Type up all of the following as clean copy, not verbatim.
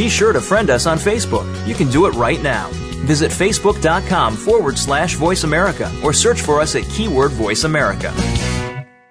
be sure to friend us on Facebook. You can do it right now. Visit Facebook.com/Voice America or search for us at keyword Voice America.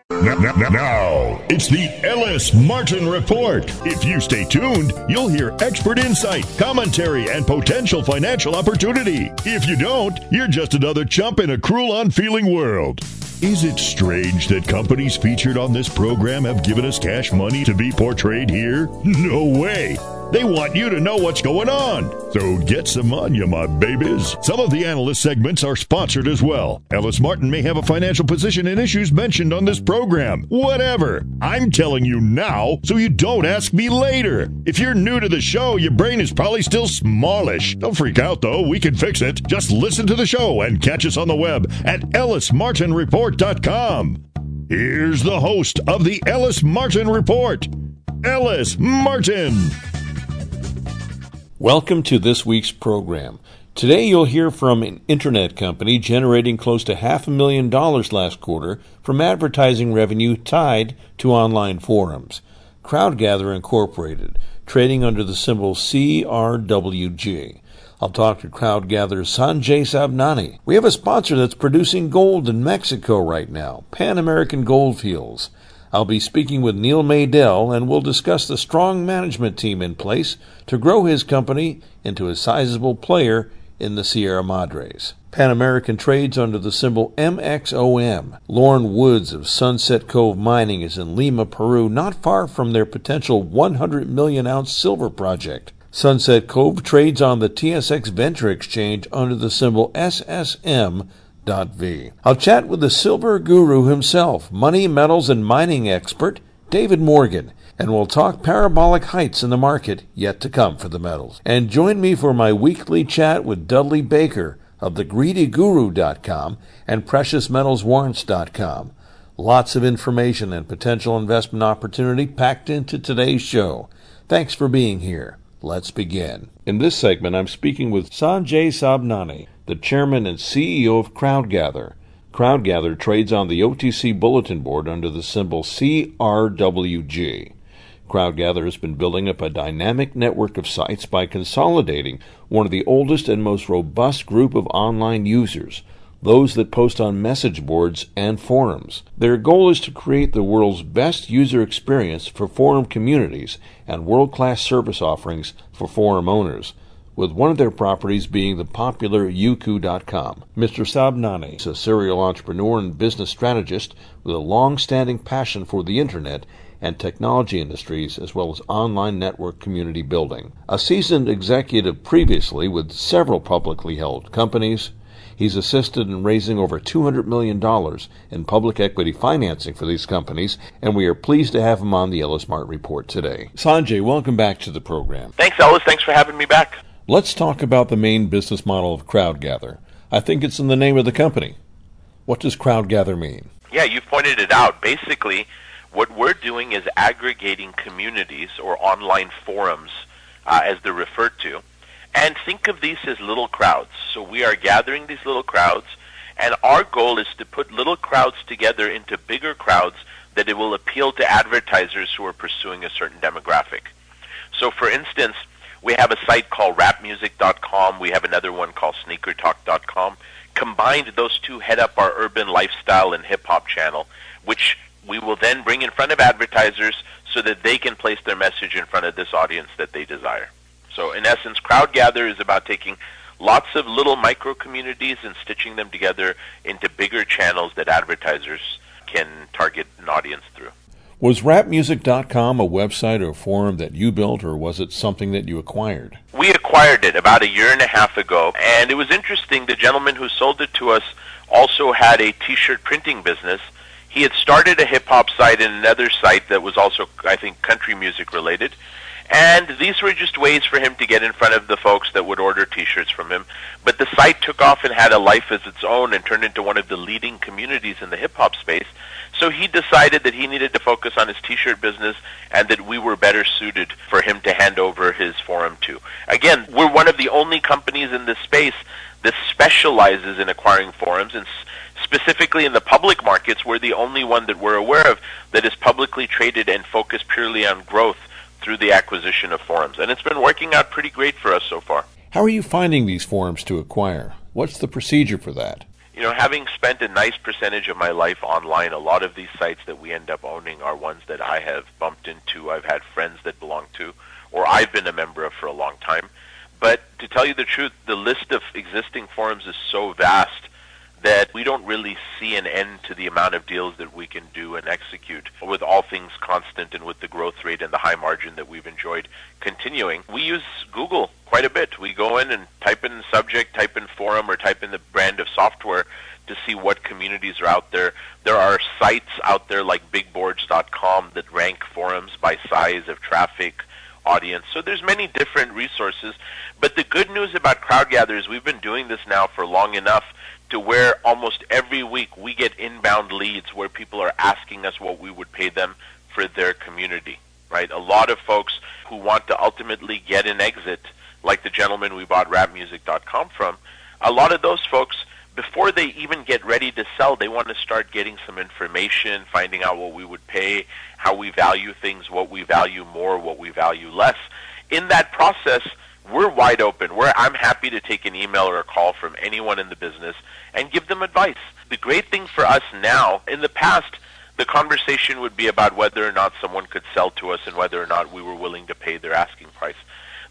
Now, it's the Ellis Martin Report. If you stay tuned, you'll hear expert insight, commentary, and potential financial opportunity. If you don't, you're just another chump in a cruel, unfeeling world. Is it strange that companies featured on this program have given us cash money to be portrayed here? No way. They want you to know what's going on. So get some on you, my babies. Some of the analyst segments are sponsored as well. Ellis Martin may have a financial position and issues mentioned on this program. Whatever. I'm telling you now so you don't ask me later. If you're new to the show, your brain is probably still smallish. Don't freak out, though. We can fix it. Just listen to the show and catch us on the web at ellismartinreport.com. Here's the host of the Ellis Martin Report, Ellis Martin. Welcome to this week's program. Today you'll hear from an internet company generating close to $500,000 last quarter from advertising revenue tied to online forums. CrowdGather Incorporated, trading under the symbol CRWG. I'll talk to CrowdGather's Sanjay Sabnani. We have a sponsor that's producing gold in Mexico right now, Pan American Goldfields. I'll be speaking with Neil Maydell, and we'll discuss the strong management team in place to grow his company into a sizable player in the Sierra Madres. Pan American trades under the symbol MXOM. Lorne Woods of Sunset Cove Mining is in Lima, Peru, not far from their potential 100 million ounce silver project. Sunset Cove trades on the TSX Venture Exchange under the symbol SSM.V. I'll chat with the silver guru himself, money, metals, and mining expert, David Morgan, and we'll talk parabolic heights in the market yet to come for the metals. And join me for my weekly chat with Dudley Baker of thegreedyguru.com and PreciousMetalsWarrants.com. Lots of information and potential investment opportunity packed into today's show. Thanks for being here. Let's begin. In this segment, I'm speaking with Sanjay Sabnani, the chairman and CEO of CrowdGather. CrowdGather trades on the OTC bulletin board under the symbol CRWG. CrowdGather has been building up a dynamic network of sites by consolidating one of the oldest and most robust group of online users, those that post on message boards and forums. Their goal is to create the world's best user experience for forum communities and world-class service offerings for forum owners, with one of their properties being the popular Youku.com. Mr. Sabnani is a serial entrepreneur and business strategist with a long-standing passion for the Internet and technology industries, as well as online network community building. A seasoned executive previously with several publicly held companies, he's assisted in raising over $200 million in public equity financing for these companies, and we are pleased to have him on the Ellis Martin Report today. Sanjay, welcome back to the program. Thanks, Ellis. Thanks for having me back. Let's talk about the main business model of CrowdGather. I think it's in the name of the company. What does CrowdGather mean? Yeah, you've pointed it out. Basically, what we're doing is aggregating communities or online forums, as they're referred to, and think of these as little crowds. So we are gathering these little crowds, and our goal is to put little crowds together into bigger crowds that it will appeal to advertisers who are pursuing a certain demographic. So, for instance, we have a site called rapmusic.com. We have another one called sneakertalk.com. Combined, those two head up our urban lifestyle and hip-hop channel, which we will then bring in front of advertisers so that they can place their message in front of this audience that they desire. So, in essence, CrowdGather is about taking lots of little micro-communities and stitching them together into bigger channels that advertisers can target an audience through. Was rapmusic.com a website or forum that you built, or was it something that you acquired? We acquired it about 1.5 years ago, and it was interesting. The gentleman who sold it to us also had a T-shirt printing business. He had started a hip-hop site and another site that was also, I think, country music related, and these were just ways for him to get in front of the folks that would order T-shirts from him. But the site took off and had a life as its own and turned into one of the leading communities in the hip-hop space. So he decided that he needed to focus on his T-shirt business and that we were better suited for him to hand over his forum to. Again, we're one of the only companies in this space that specializes in acquiring forums, and specifically in the public markets, we're the only one that we're aware of that is publicly traded and focused purely on growth through the acquisition of forums. And it's been working out pretty great for us so far. How are you finding these forums to acquire? What's the procedure for that? You know, having spent a nice percentage of my life online, a lot of these sites that we end up owning are ones that I have bumped into, I've had friends that belong to, or I've been a member of for a long time. But to tell you the truth, the list of existing forums is so vast that we don't really see an end to the amount of deals that we can do and execute. With all things constant and with the growth rate and the high margin that we've enjoyed continuing, we use Google quite a bit. We go in and type in the subject, type in forum, or type in the brand of software to see what communities are out there. There are sites out there like bigboards.com that rank forums by size of traffic, audience. So there's many different resources. But the good news about CrowdGather is we've been doing this now for long enough to where almost every week we get inbound leads where people are asking us what we would pay them for their community, right? A lot of folks who want to ultimately get an exit, like the gentleman we bought rapmusic.com from, a lot of those folks, before they even get ready to sell, they want to start getting some information, finding out what we would pay, how we value things, what we value more, what we value less. In that process, we're wide open. I'm happy to take an email or a call from anyone in the business and give them advice. The great thing for us now, in the past, the conversation would be about whether or not someone could sell to us and whether or not we were willing to pay their asking price.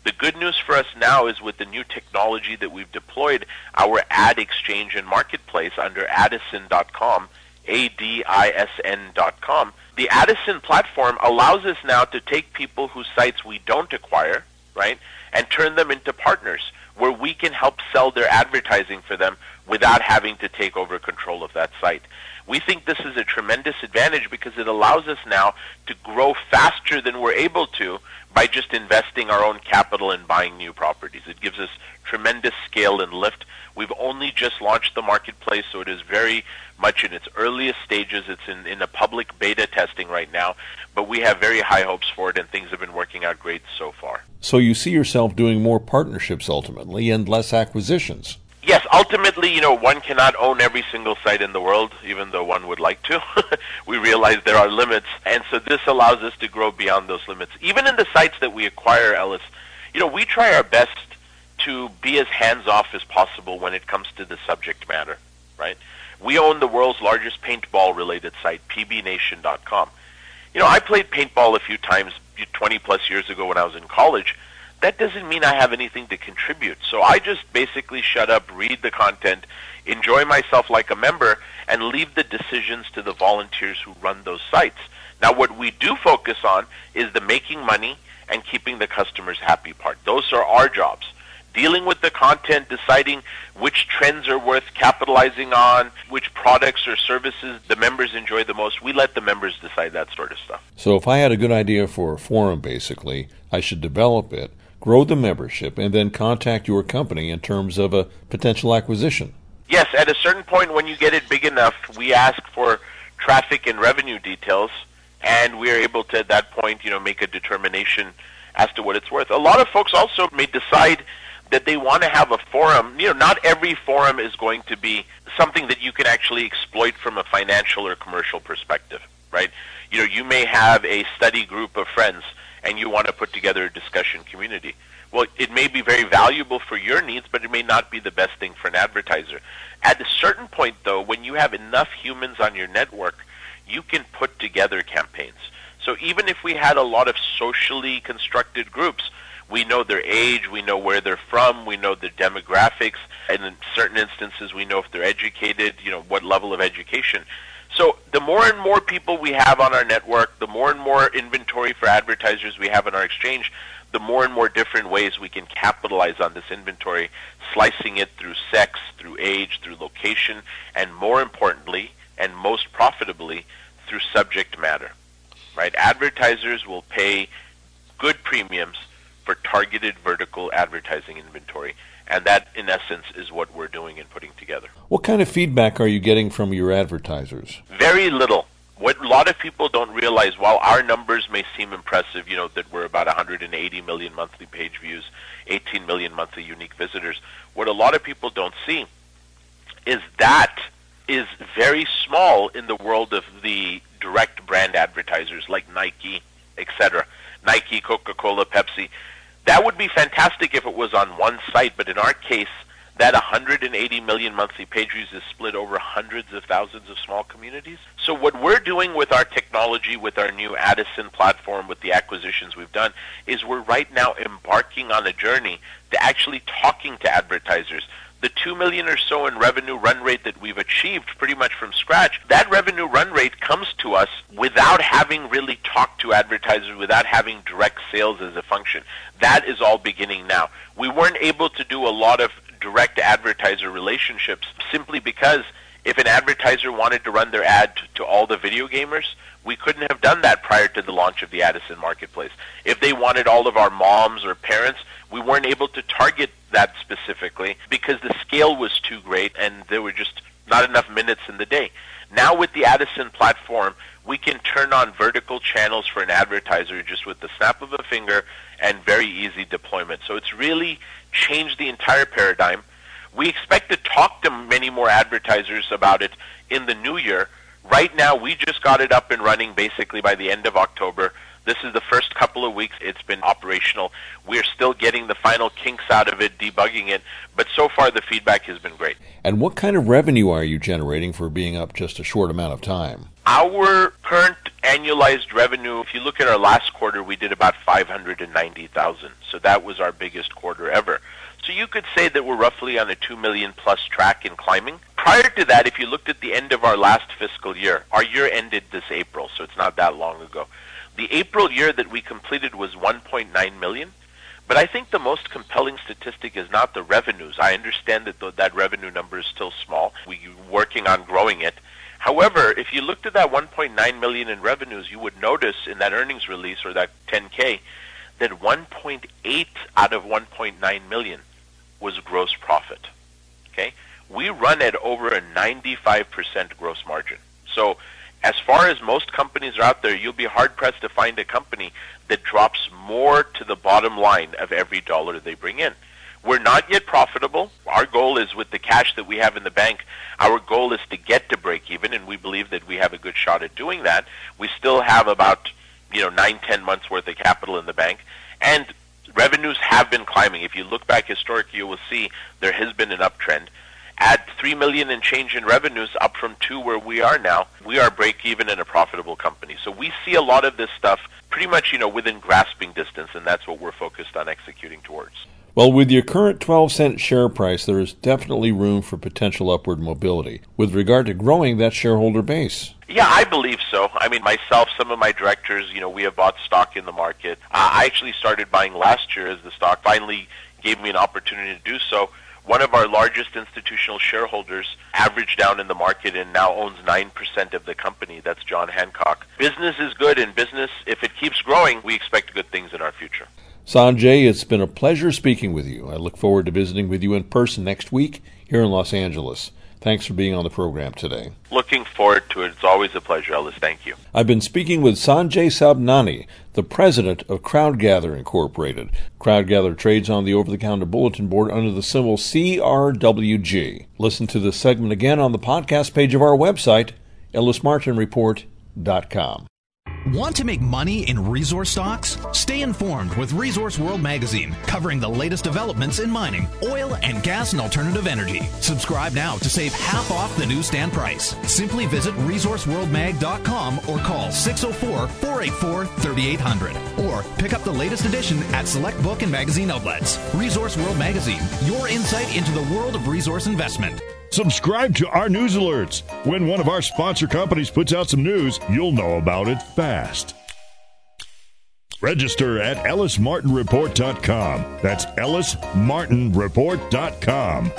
The good news for us now is with the new technology that we've deployed, our ad exchange and marketplace under addison.com, ADISN.com, the Addison platform allows us now to take people whose sites we don't acquire, right, and turn them into partners where we can help sell their advertising for them without having to take over control of that site. We think this is a tremendous advantage because it allows us now to grow faster than we're able to by just investing our own capital and buying new properties. It gives us tremendous scale and lift. We've only just launched the marketplace, so it is very much in its earliest stages. It's in a public beta testing right now, but we have very high hopes for it, and things have been working out great so far. So you see yourself doing more partnerships ultimately and less acquisitions. Yes, ultimately, you know, one cannot own every single site in the world, even though one would like to. We realize there are limits, and so this allows us to grow beyond those limits. Even in the sites that we acquire, Ellis, you know, we try our best to be as hands-off as possible when it comes to the subject matter, right? We own the world's largest paintball-related site, pbnation.com. You know, I played paintball a few times 20-plus years ago when I was in college. That doesn't mean I have anything to contribute. So I just basically shut up, read the content, enjoy myself like a member, and leave the decisions to the volunteers who run those sites. Now, what we do focus on is the making money and keeping the customers happy part. Those are our jobs. Dealing with the content, deciding which trends are worth capitalizing on, which products or services the members enjoy the most. We let the members decide that sort of stuff. So if I had a good idea for a forum, basically, I should develop it, grow the membership, and then contact your company in terms of a potential acquisition. Yes, at a certain point when you get it big enough, we ask for traffic and revenue details, and we are able to, at that point, you know, make a determination as to what it's worth. A lot of folks also may decide that they want to have a forum. You know, not every forum is going to be something that you can actually exploit from a financial or commercial perspective, right? You know, you may have a study group of friends and you want to put together a discussion community. Well, it may be very valuable for your needs, but it may not be the best thing for an advertiser. At a certain point, though, when you have enough humans on your network, you can put together campaigns. So even if we had a lot of socially constructed groups, we know their age, we know where they're from, we know their demographics, and in certain instances, we know if they're educated, you know, what level of education. So the more and more people we have on our network, the more and more inventory for advertisers we have in our exchange, the more and more different ways we can capitalize on this inventory, slicing it through sex, through age, through location, and more importantly, and most profitably, through subject matter, right? Advertisers will pay good premiums for targeted vertical advertising inventory. And that, in essence, is what we're doing and putting together. What kind of feedback are you getting from your advertisers? Very little. What a lot of people don't realize, while our numbers may seem impressive, you know, that we're about 180 million monthly page views, 18 million monthly unique visitors, what a lot of people don't see is that is very small in the world of the direct brand advertisers like Nike, etc. Nike, Coca-Cola, Pepsi. That would be fantastic if it was on one site, but in our case, that 180 million monthly page views is split over hundreds of thousands of small communities. So what we're doing with our technology, with our new Addison platform, with the acquisitions we've done, is we're right now embarking on a journey to actually talking to advertisers. The 2 million or so in revenue run rate that we've achieved pretty much from scratch, that revenue run rate comes to us without having really talked to advertisers, without having direct sales as a function. That is all beginning now. We weren't able to do a lot of direct advertiser relationships simply because if an advertiser wanted to run their ad to all the video gamers, we couldn't have done that prior to the launch of the Addison marketplace. If they wanted all of our moms or parents, we weren't able to target that specifically because the scale was too great and there were just not enough minutes in the day. Now with the Addison platform, we can turn on vertical channels for an advertiser just with the snap of a finger and very easy deployment. So it's really changed the entire paradigm. We expect to talk to many more advertisers about it in the new year. Right now, we just got it up and running basically by the end of October. This is the first couple of weeks it's been operational. We're still getting the final kinks out of it, debugging it, but so far the feedback has been great. And what kind of revenue are you generating for being up just a short amount of time? Our current annualized revenue, if you look at our last quarter, we did about $590,000. So that was our biggest quarter ever. So you could say that we're roughly on a 2 million plus track in climbing. Prior to that, if you looked at the end of our last fiscal year, our year ended this April, so it's not that long ago. The April year that we completed was 1.9 million, but I think the most compelling statistic is not the revenues. I understand that that revenue number is still small. We're working on growing it. However, if you looked at that 1.9 million in revenues, you would notice in that earnings release or that 10K that 1.8 out of 1.9 million was gross profit. Okay? We run at over a 95% gross margin. So as far as most companies are out there, you'll be hard-pressed to find a company that drops more to the bottom line of every dollar they bring in. We're not yet profitable. Our goal is with the cash that we have in the bank, our goal is to get to break even, and we believe that we have a good shot at doing that. We still have about 9-10 months worth of capital in the bank, and revenues have been climbing. If you look back historically, you will see there has been an uptrend. Add 3 million and change in revenues up from 2 where we are now, we are break-even and a profitable company. So we see a lot of this stuff pretty much, within grasping distance, and that's what we're focused on executing towards. Well, with your current 12-cent share price, there is definitely room for potential upward mobility with regard to growing that shareholder base. Yeah, I believe so. I mean, myself, some of my directors, we have bought stock in the market. I actually started buying last year as the stock finally gave me an opportunity to do so. One of our largest institutional shareholders averaged down in the market and now owns 9% of the company. That's John Hancock. Business is good, and business, if it keeps growing, we expect good things in our future. Sanjay, it's been a pleasure speaking with you. I look forward to visiting with you in person next week here in Los Angeles. Thanks for being on the program today. Looking forward to it. It's always a pleasure, Ellis. Thank you. I've been speaking with Sanjay Sabnani, the president of CrowdGather Incorporated. CrowdGather trades on the over-the-counter bulletin board under the symbol CRWG. Listen to this segment again on the podcast page of our website, EllisMartinReport.com. Want to make money in resource stocks? Stay informed with Resource World Magazine, covering the latest developments in mining, oil and gas, and alternative energy. Subscribe now to save half off the newsstand price. Simply visit resourceworldmag.com or call 604-484-3800 or pick up the latest edition at select book and magazine outlets. Resource World Magazine, your insight into the world of resource investment. Subscribe to our news alerts. When one of our sponsor companies puts out some news, you'll know about it fast. Register at ellismartinreport.com. That's ellismartinreport.com.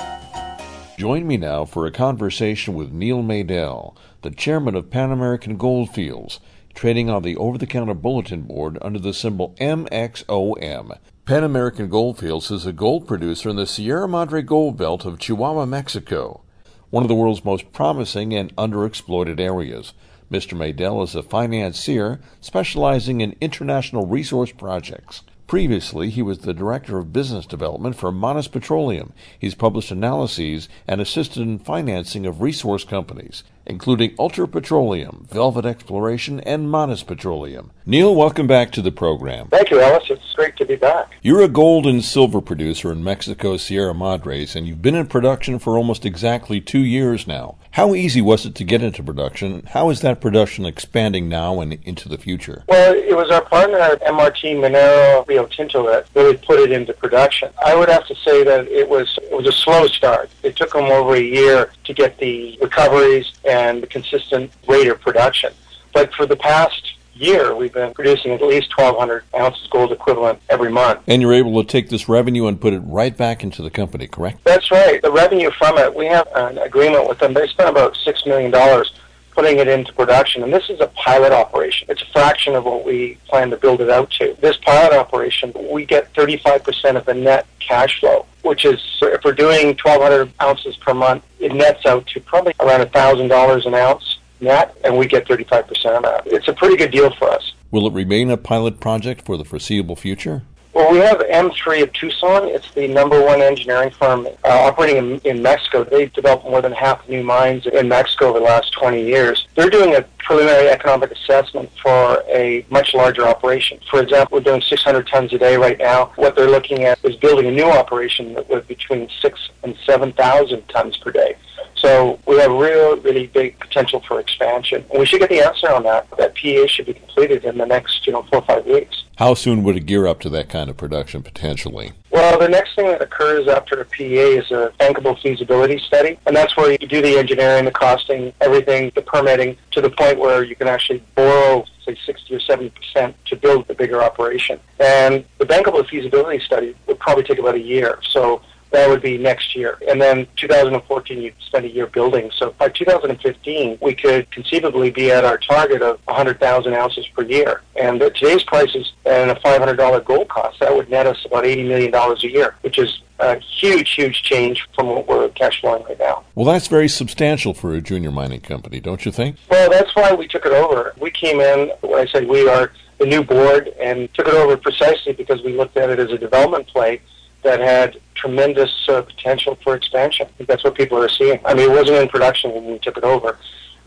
Join me now for a conversation with Neil Maydell, the chairman of Pan American Goldfields, trading on the over-the-counter bulletin board under the symbol MXOM. Pan American Goldfields is a gold producer in the Sierra Madre gold belt of Chihuahua, Mexico, one of the world's most promising and underexploited areas. Mr. Maydell is a financier specializing in international resource projects. Previously, he was the Director of Business Development for Monas Petroleum. He's published analyses and assisted in financing of resource companies, including Ultra Petroleum, Velvet Exploration, and Monas Petroleum. Neil, welcome back to the program. Thank you, Ellis. It's great to be back. You're a gold and silver producer in Mexico's Sierra Madres, and you've been in production for almost exactly 2 years now. How easy was it to get into production? How is that production expanding now and into the future? Well, it was our partner, MRT Minero, Rio Tinto, that really put it into production. I would have to say that it was a slow start. It took them over a year to get the recoveries and the consistent rate of production. But for the past year, we've been producing at least 1,200 ounces gold equivalent every month. And you're able to take this revenue and put it right back into the company, correct? That's right. The revenue from it, we have an agreement with them. They spent about $6 million putting it into production, and this is a pilot operation. It's a fraction of what we plan to build it out to. This pilot operation, we get 35% of the net cash flow, which is, if we're doing 1,200 ounces per month, it nets out to probably around $1,000 an ounce net, and we get 35% of that. It's a pretty good deal for us. Will it remain a pilot project for the foreseeable future? Well, we have M3 of Tucson. It's the number one engineering firm operating in Mexico. They've developed more than half new mines in Mexico over the last 20 years. They're doing a preliminary economic assessment for a much larger operation. For example, we're doing 600 tons a day right now. What they're looking at is building a new operation that would between 6,000 and 7,000 tons per day. So we have really big potential for expansion. And we should get the answer on that. That PEA should be completed in the next 4 or 5 weeks. How soon would it gear up to that kind of production potentially? Well, the next thing that occurs after a PEA is a bankable feasibility study. And that's where you do the engineering, the costing, everything, the permitting, to the point where you can actually borrow, say, 60 or 70% to build the bigger operation. And the bankable feasibility study would probably take about a year. So that would be next year. And then 2014, you'd spend a year building. So by 2015, we could conceivably be at our target of 100,000 ounces per year. And at today's prices and a $500 gold cost, that would net us about $80 million a year, which is a huge change from what we're cash flowing right now. Well, that's very substantial for a junior mining company, don't you think? Well, that's why we took it over. We came in, when I said we are the new board, and took it over precisely because we looked at it as a development play that had tremendous potential for expansion. I think that's what people are seeing. I mean, it wasn't in production when we took it over,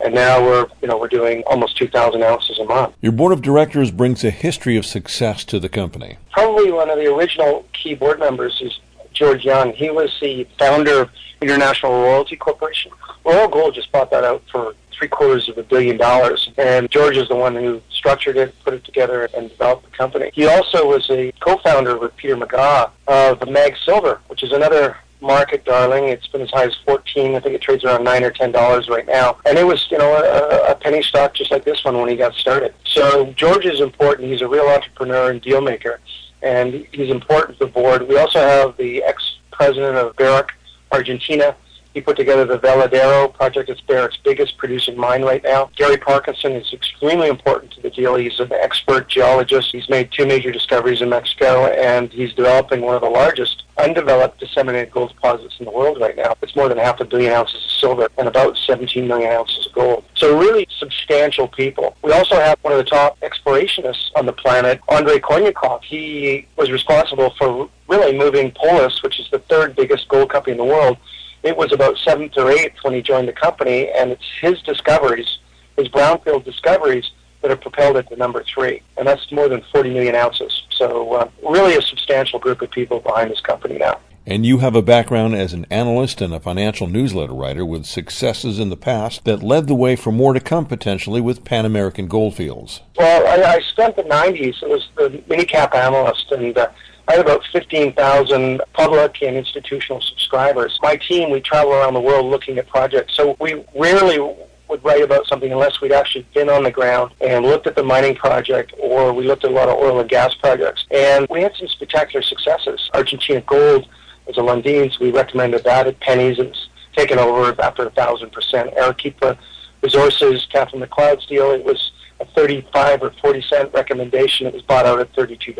and now we're doing almost 2,000 ounces a month. Your board of directors brings a history of success to the company. Probably one of the original key board members is George Young. He was the founder of International Royalty Corporation. Royal Gold just bought that out for $750 million, and George is the one who structured it, put it together, and developed the company. He also was a co-founder with Peter McGaugh of the MAG Silver, which is another market darling. It's been as high as 14. I think it trades around $9 or $10 right now. And it was, a penny stock just like this one when he got started. So George is important. He's a real entrepreneur and deal maker, and he's important to the board. We also have the ex-president of Barrick, Argentina. He put together the Veladero project. It's Barrick's biggest producing mine right now. Gary Parkinson is extremely important to the deal. He's an expert geologist. He's made 2 major discoveries in Mexico, and he's developing one of the largest undeveloped disseminated gold deposits in the world right now. It's more than 500 million ounces of silver and about 17 million ounces of gold. So really substantial people. We also have one of the top explorationists on the planet, Andrei Konyakov. He was responsible for really moving Polis, which is the 3rd biggest gold company in the world. It was about 7th or 8th when he joined the company, and it's his discoveries, his brownfield discoveries, that have propelled it to number 3, and that's more than 40 million ounces. So really a substantial group of people behind this company now. And you have a background as an analyst and a financial newsletter writer with successes in the past that led the way for more to come potentially with Pan American Goldfields. Well, I spent the 90s. It was the mini-cap analyst, and I had about 15,000 public and institutional subscribers. My team, we travel around the world looking at projects, so we rarely would write about something unless we'd actually been on the ground and looked at the mining project, or we looked at a lot of oil and gas projects. And we had some spectacular successes. Argentina Gold was a Lundin's. We recommended that at pennies. It's taken over after 1,000%. Arequipa Resources, Kathleen McLeod's deal, it was a 35 or 40-cent recommendation. It was bought out at $32.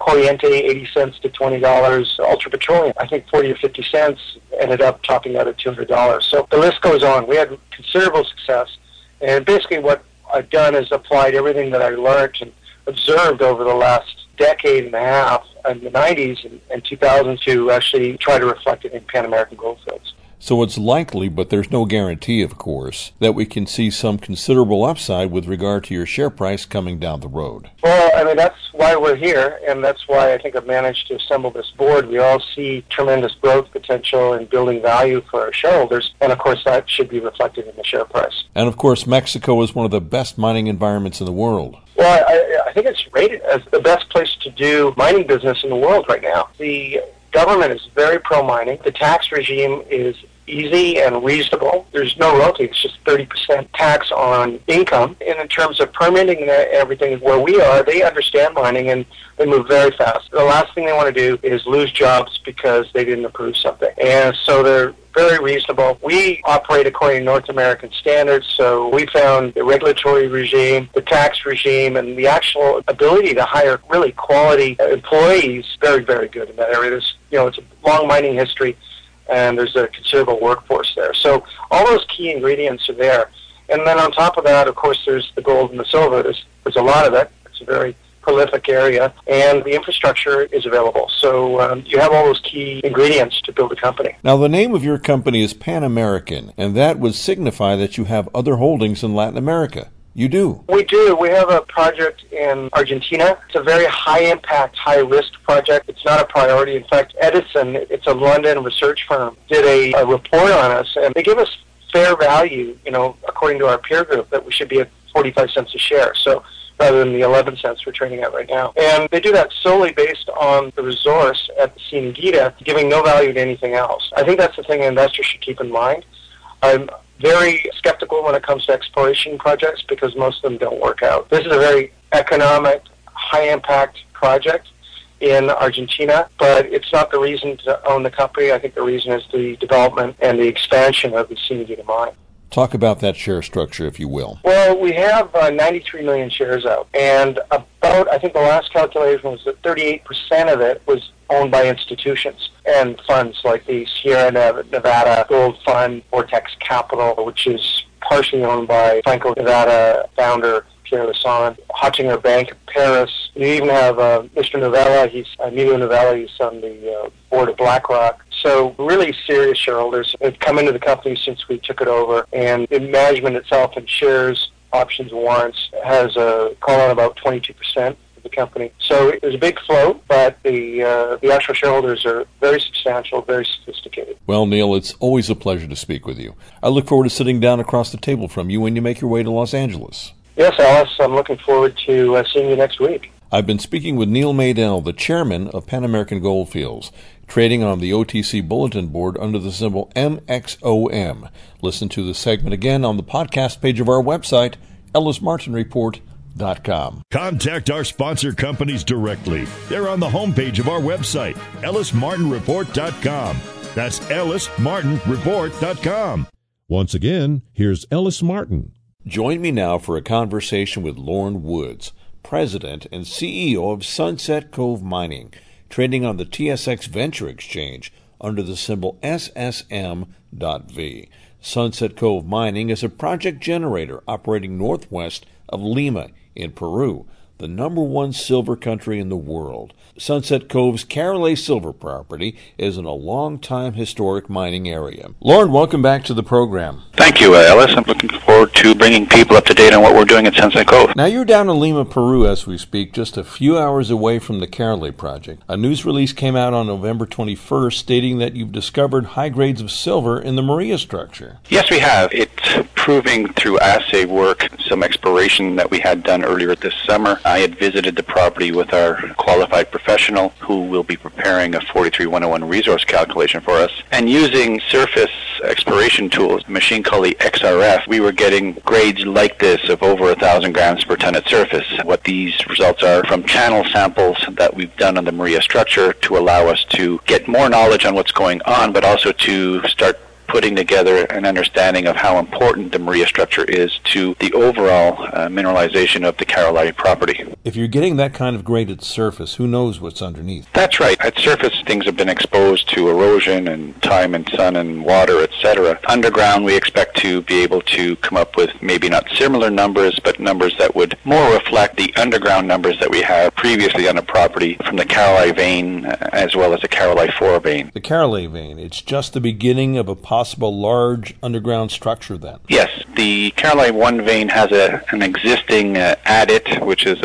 Corriente, 80 cents to $20. Ultra Petroleum, I think 40 or 50 cents, ended up topping out at $200. So the list goes on. We had considerable success. And basically what I've done is applied everything that I learned and observed over the last decade and a half in the 90s and 2000 to actually try to reflect it in Pan American Goldfields. So it's likely, but there's no guarantee, of course, that we can see some considerable upside with regard to your share price coming down the road. Well, I mean, that's why we're here, and that's why I think I've managed to assemble this board. We all see tremendous growth potential in building value for our shareholders, and of course that should be reflected in the share price. And of course, Mexico is one of the best mining environments in the world. Well, I think it's rated as the best place to do mining business in the world right now. The government is very pro-mining. The tax regime is easy and reasonable. There's no royalty. It's just 30% tax on income. And in terms of permitting and everything where we are, they understand mining and they move very fast. The last thing they want to do is lose jobs because they didn't approve something. And so they're very reasonable. We operate according to North American standards, so we found the regulatory regime, the tax regime, and the actual ability to hire really quality employees very, very good in that area. There's, you know, it's a long mining history, and there's a considerable workforce there. So all those key ingredients are there. And then on top of that, of course, there's the gold and the silver. There's a lot of it. It's a very prolific area, and the infrastructure is available. So you have all those key ingredients to build a company. Now, the name of your company is Pan American, and that would signify that you have other holdings in Latin America. You do? We do. We have a project in Argentina. It's a very high-impact, high-risk project. It's not a priority. In fact, Edison, it's a London research firm, did a report on us, and they give us fair value, you know, according to our peer group, that we should be at 45 cents a share. So rather than the 11 cents we're trading at right now. And they do that solely based on the resource at the Cieneguita, giving no value to anything else. I think that's the thing investors should keep in mind. I'm very skeptical when it comes to exploration projects because most of them don't work out. This is a very economic, high-impact project in Argentina, but it's not the reason to own the company. I think the reason is the development and the expansion of the Cieneguita mine. Talk about that share structure, if you will. Well, we have 93 million shares out, and about, I think the last calculation was that 38% of it was owned by institutions and funds like the Sierra Nevada Gold Fund, Vortex Capital, which is partially owned by Franco-Nevada founder Pierre Lassonde, Hottinger Bank of Paris. You even have Mr. Novella, Emilio Novella, he's on the board of BlackRock. So really serious shareholders have come into the company since we took it over, and the management itself and shares, options, warrants has a call on about 22% of the company. So there's a big float, but the actual shareholders are very substantial, very sophisticated. Well, Neil, it's always a pleasure to speak with you. I look forward to sitting down across the table from you when you make your way to Los Angeles. Yes, Alice, I'm looking forward to seeing you next week. I've been speaking with Neil Maydell, the chairman of Pan American Goldfields, trading on the OTC bulletin board under the symbol MXOM. Listen to the segment again on the podcast page of our website, EllisMartinReport.com. Contact our sponsor companies directly. They're on the homepage of our website, EllisMartinReport.com. That's EllisMartinReport.com. Once again, here's Ellis Martin. Join me now for a conversation with Lorne Woods, president and CEO of Sunset Cove Mining, trading on the TSX Venture Exchange under the symbol SSM.V. Sunset Cove Mining is a project generator operating northwest of Lima in Peru, the #1 silver country in the world. Sunset Cove's Caroleil silver property is in a long-time historic mining area. Lorne, welcome back to the program. Thank you, Alice. I'm looking forward to bringing people up to date on what we're doing at Sunset Cove. Now, you're down in Lima, Peru, as we speak, just a few hours away from the Caroleil project. A news release came out on November 21st stating that you've discovered high grades of silver in the Maria structure. Yes, we have. It's proving through assay work, some exploration that we had done earlier this summer. I had visited the property with our qualified professional who will be preparing a 43-101 resource calculation for us. And using surface exploration tools, a machine called the XRF, we were getting grades like this of over 1,000 grams per ton at surface. What these results are from channel samples that we've done on the Maria structure to allow us to get more knowledge on what's going on, but also to start putting together an understanding of how important the Maria structure is to the overall mineralization of the Caroleil property. If you're getting that kind of grade at surface, who knows what's underneath? That's right. At surface, things have been exposed to erosion and time and sun and water, etc. Underground, we expect to be able to come up with maybe not similar numbers, but numbers that would more reflect the underground numbers that we have previously on the property from the Caroleil vein as well as the Caroleil 4 vein. The Caroleil vein, it's just the beginning of a possible large underground structure then? Yes. The Caroleil 1 vein has an existing adit, which is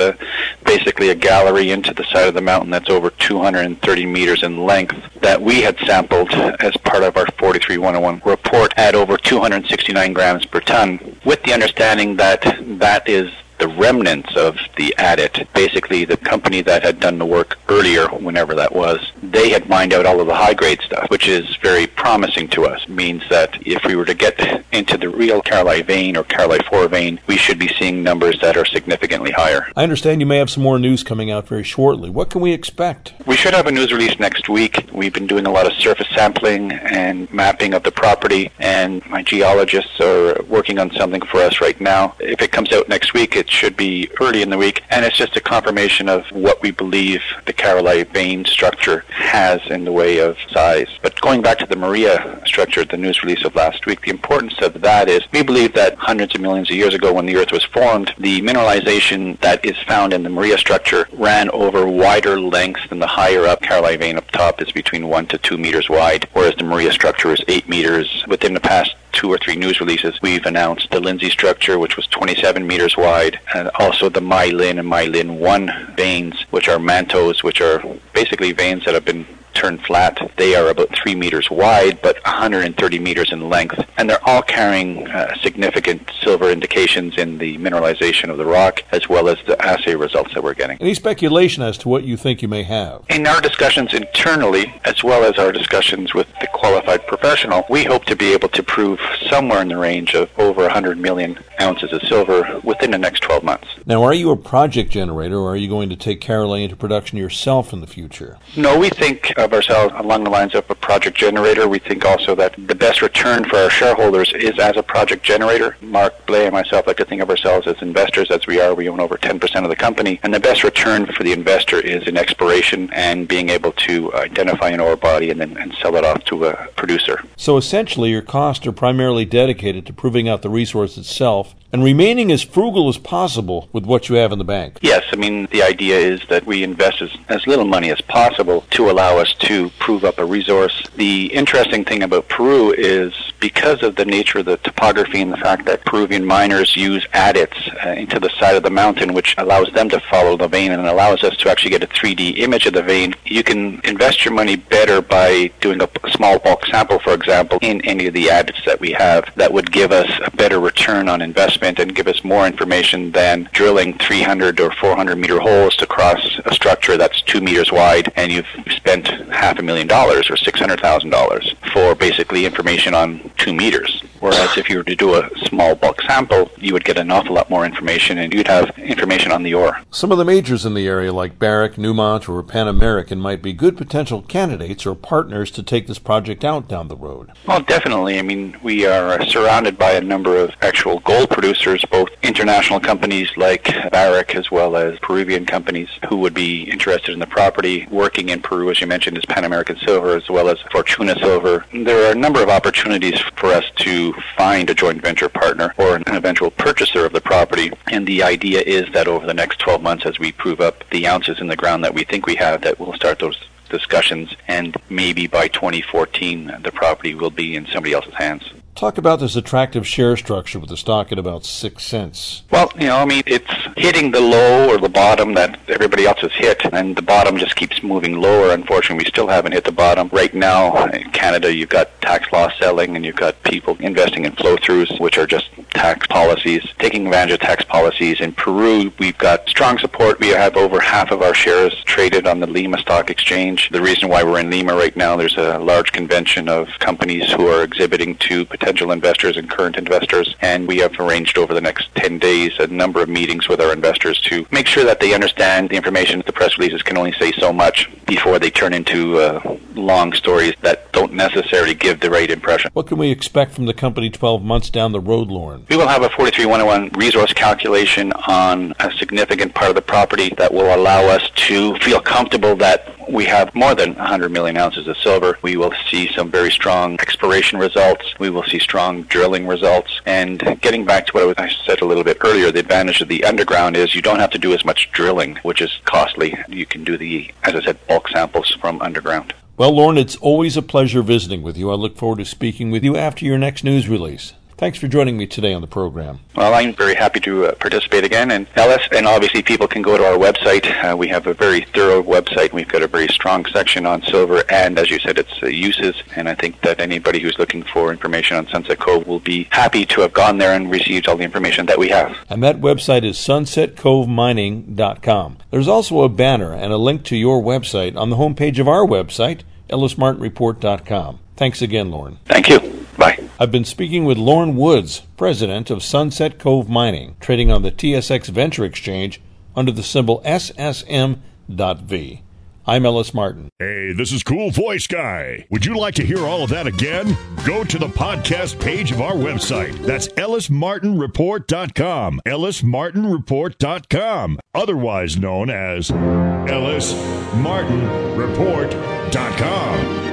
basically a gallery into the side of the mountain that's over 230 meters in length that we had sampled as part of our 43-101 report at over 269 grams per ton, with the understanding that that is the remnants of the adit. Basically, the company that had done the work earlier, whenever that was, they had mined out all of the high-grade stuff, which is very promising to us. It means that if we were to get into the real Caroleil vein or Caroleil 4 vein, we should be seeing numbers that are significantly higher. I understand you may have some more news coming out very shortly. What can we expect? We should have a news release next week. We've been doing a lot of surface sampling and mapping of the property, and my geologists are working on something for us right now. If it comes out next week, it should be early in the week, and it's just a confirmation of what we believe the Caroleil vein structure has in the way of size. But going back to the Maria structure, the news release of last week, the importance of that is we believe that hundreds of millions of years ago when the Earth was formed, the mineralization that is found in the Maria structure ran over wider lengths than the higher up Caroleil vein up top is between 1 to 2 meters wide, whereas the Maria structure is 8 meters. Within the past 2 or 3 news releases, we've announced the Lindsay structure, which was 27 meters wide, and also the Mylin and Mylin 1 veins, which are mantos, which are basically veins that have been turned flat. They are about 3 meters wide, but 130 meters in length, and they're all carrying significant silver indications in the mineralization of the rock, as well as the assay results that we're getting. Any speculation as to what you think you may have? In our discussions internally, as well as our discussions with the qualified professional, we hope to be able to prove somewhere in the range of over 100 million ounces of silver within the next 12 months. Now, are you a project generator, or are you going to take Caroleil into production yourself in the future? No, we think of ourselves along the lines of a project generator. We think also that the best return for our shareholders is as a project generator. Mark Blay and myself like to think of ourselves as investors, as we are. We own over 10% of the company, and the best return for the investor is in exploration and being able to identify an ore body and then sell it off to a producer. So essentially your costs are primarily dedicated to proving out the resource itself and remaining as frugal as possible with what you have in the bank. Yes, I mean, the idea is that we invest as little money as possible to allow us to prove up a resource. The interesting thing about Peru is because of the nature of the topography and the fact that Peruvian miners use adits into the side of the mountain, which allows them to follow the vein and allows us to actually get a 3D image of the vein. You can invest your money better by doing a small bulk sample, for example, in any of the adits that we have that would give us a better return on investment and give us more information than drilling 300 or 400 meter holes to cross a structure that's 2 meters wide and you've spent $500,000 or $600,000 for basically information on 2 meters. Whereas if you were to do a small bulk sample, you would get an awful lot more information and you'd have information on the ore. Some of the majors in the area like Barrick, Newmont, or Pan American might be good potential candidates or partners to take this project out down the road. Well, definitely. I mean, we are surrounded by a number of actual gold producers, both international companies like Barrick as well as Peruvian companies who would be interested in the property. Working in Peru, as you mentioned, is Pan American Silver as well as Fortuna Silver. There are a number of opportunities for us to find a joint venture partner or an eventual purchaser of the property, and the idea is that over the next 12 months as we prove up the ounces in the ground that we think we have, that we'll start those discussions, and maybe by 2014 the property will be in somebody else's hands. Talk about this attractive share structure with the stock at about 6 cents. Well, you know, I mean, it's hitting the low or the bottom that everybody else has hit, and the bottom just keeps moving lower. Unfortunately, we still haven't hit the bottom. Right now, in Canada, you've got tax loss selling, and you've got people investing in flow-throughs, which are just tax policies, taking advantage of tax policies. In Peru, we've got strong support. We have over half of our shares traded on the Lima Stock Exchange. The reason why we're in Lima right now, there's a large convention of companies who are exhibiting to potential investors and current investors, and we have arranged over the next 10 days a number of meetings with our investors to make sure that they understand the information. The press releases can only say so much before they turn into long stories that don't necessarily give the right impression. What can we expect from the company 12 months down the road, Lorne? We will have a 43-101 resource calculation on a significant part of the property that will allow us to feel comfortable that we have more than 100 million ounces of silver. We will see some very strong exploration results. We will see strong drilling results. And getting back to what I said a little bit earlier, the advantage of the underground is you don't have to do as much drilling, which is costly. You can do the, as I said, bulk samples from underground. Well, Lorne, it's always a pleasure visiting with you. I look forward to speaking with you after your next news release. Thanks for joining me today on the program. Well, I'm very happy to participate again. And Ellis, and obviously people can go to our website. We have a very thorough website. We've got a very strong section on silver and, as you said, its uses. And I think that anybody who's looking for information on Sunset Cove will be happy to have gone there and received all the information that we have. And that website is sunsetcovemining.com. There's also a banner and a link to your website on the homepage of our website, EllisMartinReport.com. Thanks again, Lorne. Thank you. Bye. I've been speaking with Lorne Woods, president of Sunset Cove Mining, trading on the TSX Venture Exchange under the symbol SSM.V. I'm Ellis Martin. Hey, this is Cool Voice Guy. Would you like to hear all of that again? Go to the podcast page of our website. That's EllisMartinReport.com. EllisMartinReport.com. Otherwise known as EllisMartinReport.com.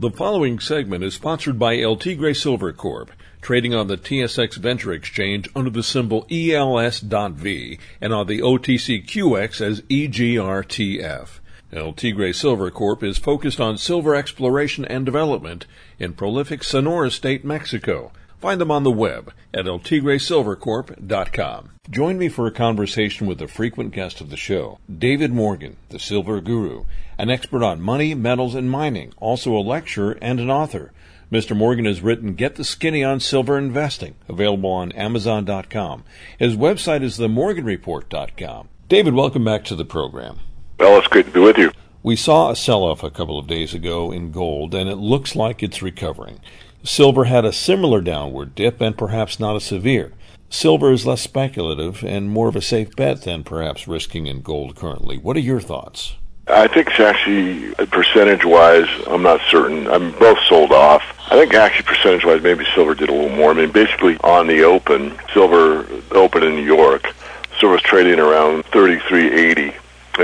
The following segment is sponsored by El Tigre Silver Corp., trading on the TSX Venture Exchange under the symbol ELS.V and on the OTCQX as EGRTF. El Tigre Silver Corp. is focused on silver exploration and development in prolific Sonora State, Mexico. Find them on the web at ElTigreSilverCorp.com. Join me for a conversation with a frequent guest of the show, David Morgan, the Silver Guru, an expert on money, metals, and mining, also a lecturer and an author. Mr. Morgan has written Get the Skinny on Silver Investing, available on Amazon.com. His website is themorganreport.com. David, welcome back to the program. Well, it's good to be with you. We saw a sell-off a couple of days ago in gold, and it looks like it's recovering. Silver had a similar downward dip, and perhaps not as severe. Silver is less speculative and more of a safe bet than perhaps risking in gold currently. What are your thoughts? I think it's actually, percentage-wise, I'm not certain. I'm both sold off. I think actually percentage-wise, maybe silver did a little more. I mean, basically on the open, silver open in New York, silver's trading around 33.80,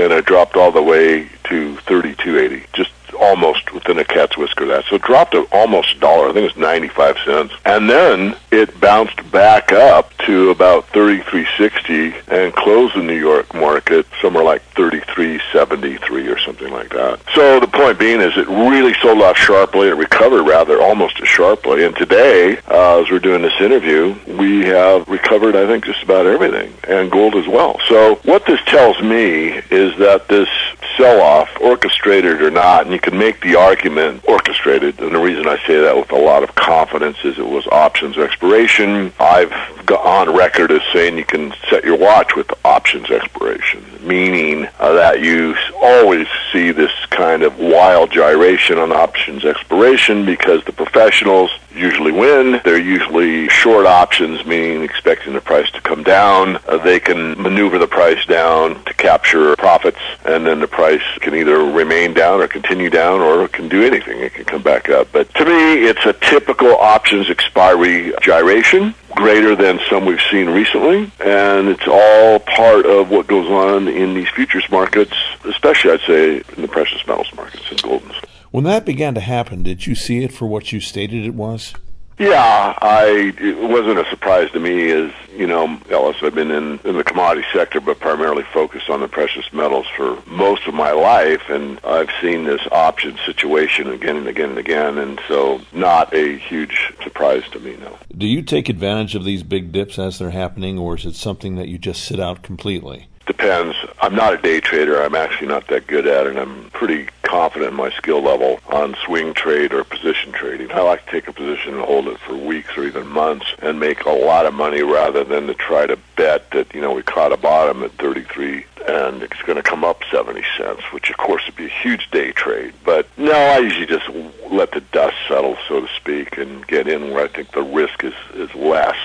and it dropped all the way to 32.80, just almost within a cat's whisker of that. So it dropped to almost a dollar. I think it's 95 cents. And then it bounced back up to about 33.60 and closed the New York market somewhere like 33.73 or something like that. So the point being is it really sold off sharply. It recovered rather almost as sharply. And today, as we're doing this interview, we have recovered, I think, just about everything, and gold as well. So what this tells me is that this sell-off, orchestrated or not, and you can make the argument orchestrated, and the reason I say that with a lot of confidence is it was options expiration. I've got on record as saying you can set your watch with options expiration, meaning that you always see this kind of wild gyration on options expiration because the professionals usually win. They're usually short options, meaning expecting the price to come down. They can maneuver the price down to capture profits, and then the price can either remain down or continue down, or it can do anything. It can come back up. But to me, it's a typical options expiry gyration, greater than some we've seen recently, and it's all part of what goes on in these futures markets, especially, I'd say, in the precious metals markets and gold and silver. When that began to happen, did you see it for what you stated it was? Yeah, it wasn't a surprise to me. As you know, Ellis, I've been in the commodity sector, but primarily focused on the precious metals for most of my life, and I've seen this option situation again and again and again, and so not a huge surprise to me, no. Do you take advantage of these big dips as they're happening, or is it something that you just sit out completely? Depends. I'm not a day trader. I'm actually not that good at it. I'm pretty confident in my skill level on swing trade or position trading. I like to take a position and hold it for weeks or even months and make a lot of money rather than to try to bet that, you know, we caught a bottom at 33 and it's going to come up 70 cents, which of course would be a huge day trade. But no, I usually just let the dust settle, so to speak, and get in where I think the risk is less,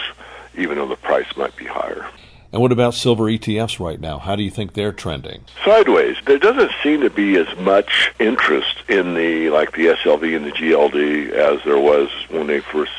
even though the price might be higher. And what about silver ETFs right now? How do you think they're trending? Sideways. There doesn't seem to be as much interest in the SLV and the GLD as there was when they first,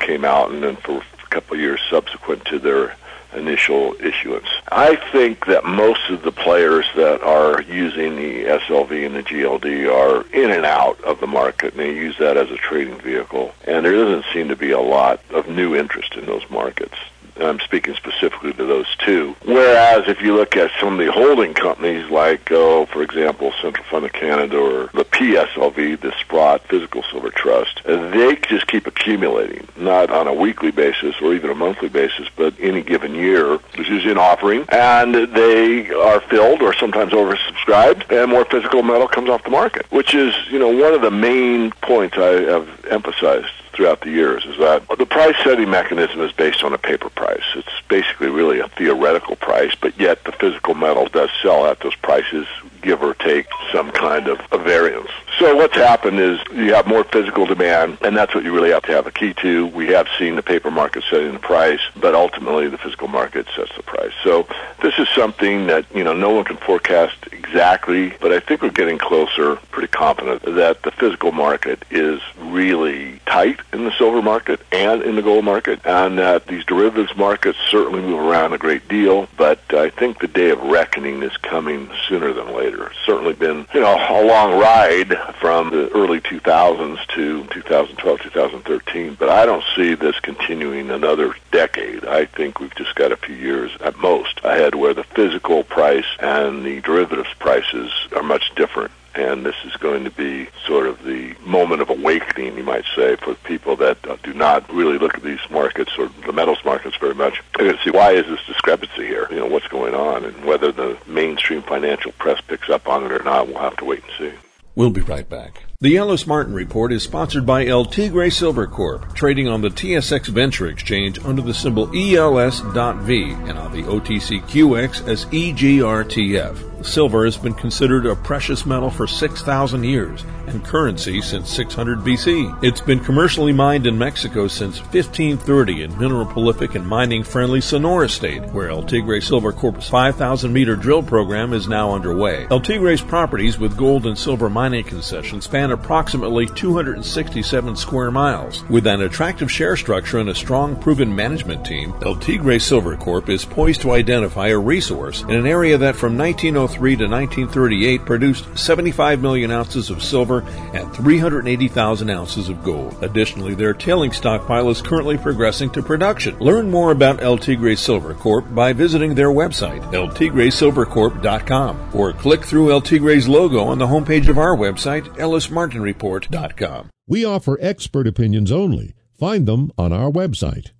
came out, and then for a couple of years subsequent to their initial issuance. I think that most of the players that are using the SLV and the GLD are in and out of the market, and they use that as a trading vehicle. And there doesn't seem to be a lot of new interest in those markets. I'm speaking specifically to those two. Whereas if you look at some of the holding companies like, for example, Central Fund of Canada or the PSLV, the Sprott Physical Silver Trust, they just keep accumulating, not on a weekly basis or even a monthly basis, but any given year. There's usually an offering, and they are filled or sometimes oversubscribed, and more physical metal comes off the market, which is, one of the main points I have emphasized throughout the years, is that the price-setting mechanism is based on a paper price. It's basically really a theoretical price, but yet the physical metal does sell at those prices, give or take some kind of a variance. So what's happened is you have more physical demand, and that's what you really have to have a key to. We have seen the paper market setting the price, but ultimately the physical market sets the price. So this is something that, no one can forecast exactly, but I think we're getting closer, pretty confident, that the physical market is really tight in the silver market and in the gold market, and that these derivatives markets certainly move around a great deal, but I think the day of reckoning is coming sooner than later. It's certainly been, a long ride from the early 2000s to 2012, 2013, but I don't see this continuing another decade. I think we've just got a few years at most ahead where the physical price and the derivatives prices are much different. And this is going to be sort of the moment of awakening, you might say, for people that do not really look at these markets or the metals markets very much. They're going to see, why is this discrepancy here? What's going on? And whether the mainstream financial press picks up on it or not, we'll have to wait and see. We'll be right back. The Ellis Martin Report is sponsored by El Tigre Silver Corp., trading on the TSX Venture Exchange under the symbol ELS.V and on the OTCQX as EGRTF. Silver has been considered a precious metal for 6,000 years and currency since 600 BC. It's been commercially mined in Mexico since 1530 in mineral prolific and mining-friendly Sonora State, where El Tigre Silver Corp.'s 5,000-meter drill program is now underway. El Tigre's properties with gold and silver mining concessions span approximately 267 square miles. With an attractive share structure and a strong, proven management team, El Tigre Silver Corp. is poised to identify a resource in an area that from 1903 to 1938 produced 75 million ounces of silver and 380,000 ounces of gold. Additionally, their tailing stockpile is currently progressing to production. Learn more about El Tigre Silver Corp. by visiting their website, ElTigreSilverCorp.com, or click through El Tigre's logo on the homepage of our website, EllisMartinReport.com. We offer expert opinions only. Find them on our website,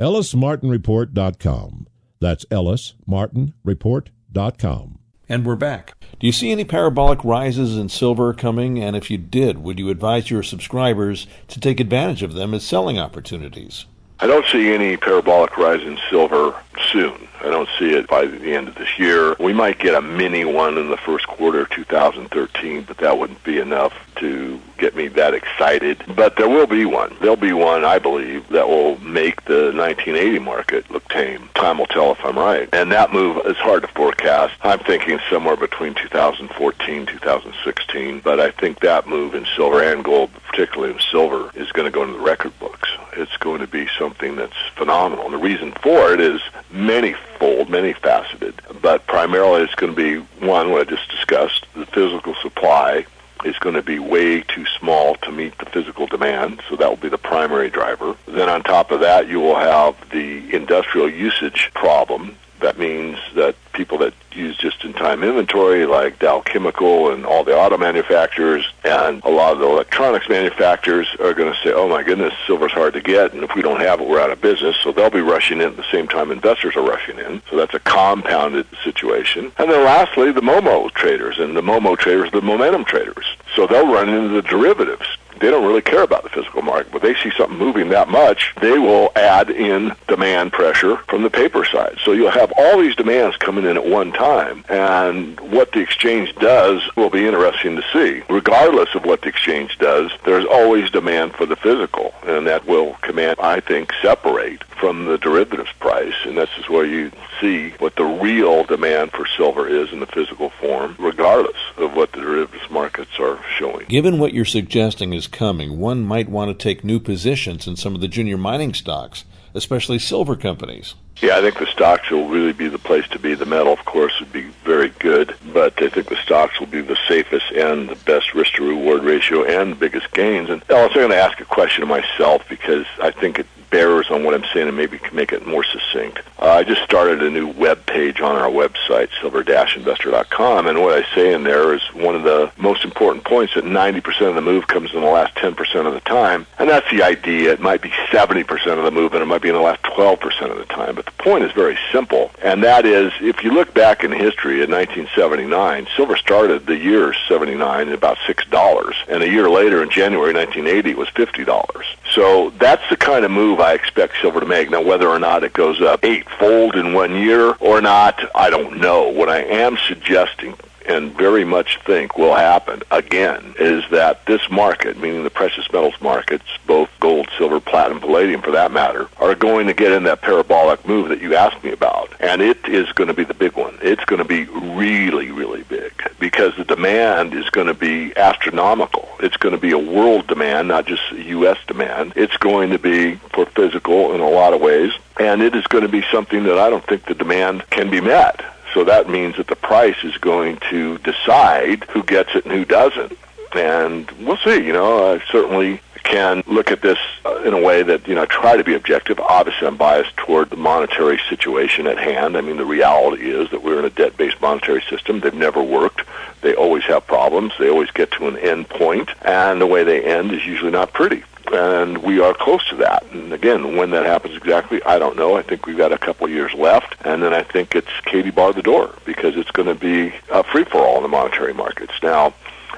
EllisMartinReport.com. That's EllisMartinReport.com. And we're back. Do you see any parabolic rises in silver coming? And if you did, would you advise your subscribers to take advantage of them as selling opportunities? I don't see any parabolic rise in silver soon. I don't see it by the end of this year. We might get a mini one in the first quarter of 2013, but that wouldn't be enough to get me that excited. But there will be one. There'll be one, I believe, that will make the 1980 market look tame. Time will tell if I'm right. And that move is hard to forecast. I'm thinking somewhere between 2014, 2016, but I think that move in silver and gold, particularly in silver, is going to go into the record books. It's going to be something that's phenomenal. And the reason for it is many-fold, many-faceted, but primarily it's going to be, one, what I just discussed, the physical supply is going to be way too small to meet the physical demand, so that will be the primary driver. Then on top of that, you will have the industrial usage problem. That means that people that use just-in-time inventory, like Dow Chemical and all the auto manufacturers and a lot of the electronics manufacturers, are going to say, oh my goodness, silver's hard to get, and if we don't have it, we're out of business. So they'll be rushing in at the same time investors are rushing in. So that's a compounded situation. And then lastly, the MOMO traders, and the MOMO traders, the momentum traders. So they'll run into the derivatives. They don't really care about the physical market, but they see something moving that much, they will add in demand pressure from the paper side. So you'll have all these demands coming in at one time, and what the exchange does will be interesting to see. Regardless of what the exchange does, there's always demand for the physical, and that will command, I think, separate from the derivatives price, and this is where you see what the real demand for silver is in the physical form, regardless of what the derivatives markets are showing. Given what you're suggesting is coming, one might want to take new positions in some of the junior mining stocks, especially silver companies. Yeah, I think the stocks will really be the place to be. The metal, of course, would be very good, but I think the stocks will be the safest and the best risk-to-reward ratio and the biggest gains. And Ellis, I'm going to ask a question of myself because I think it bears on what I'm saying and maybe can make it more succinct. I just started a new web page on our website, silver-investor.com, and what I say in there is one of the most important points that 90% of the move comes in the last 10% of the time, and that's the idea. It might be 70% of the move, and it might be in the last 12% of the time, but the point is very simple, and that is, if you look back in history, in 1979, silver started the year 79 at about $6, and a year later, in January 1980, it was $50. So that's the kind of move I expect silver to make. Now, whether or not it goes up eightfold in 1 year or not, I don't know. What I am suggesting and very much think will happen again is that this market, meaning the precious metals markets, both gold, silver, platinum, palladium for that matter, are going to get in that parabolic move that you asked me about. And it is going to be the big one. It's going to be really, really big because the demand is going to be astronomical. It's going to be a world demand, not just a U.S. demand. It's going to be for physical in a lot of ways. And it is going to be something that I don't think the demand can be met. So that means that the price is going to decide who gets it and who doesn't. And we'll see. You know, I certainly can look at this in a way that, you know, I try to be objective. Obviously, I'm biased toward the monetary situation at hand. I mean, the reality is that we're in a debt-based monetary system. They've never worked. They always have problems. They always get to an end point. And the way they end is usually not pretty. And we are close to that. And again, when that happens exactly, I don't know. I think we've got a couple of years left. And then I think it's Katie bar the door because it's going to be a free-for-all in the monetary markets. Now,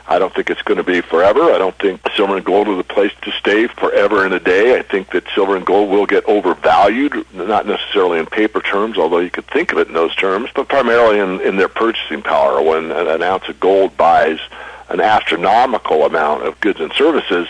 I don't think it's going to be forever. I don't think silver and gold are the place to stay forever and a day. I think that silver and gold will get overvalued, not necessarily in paper terms, although you could think of it in those terms, but primarily in their purchasing power. When an ounce of gold buys an astronomical amount of goods and services,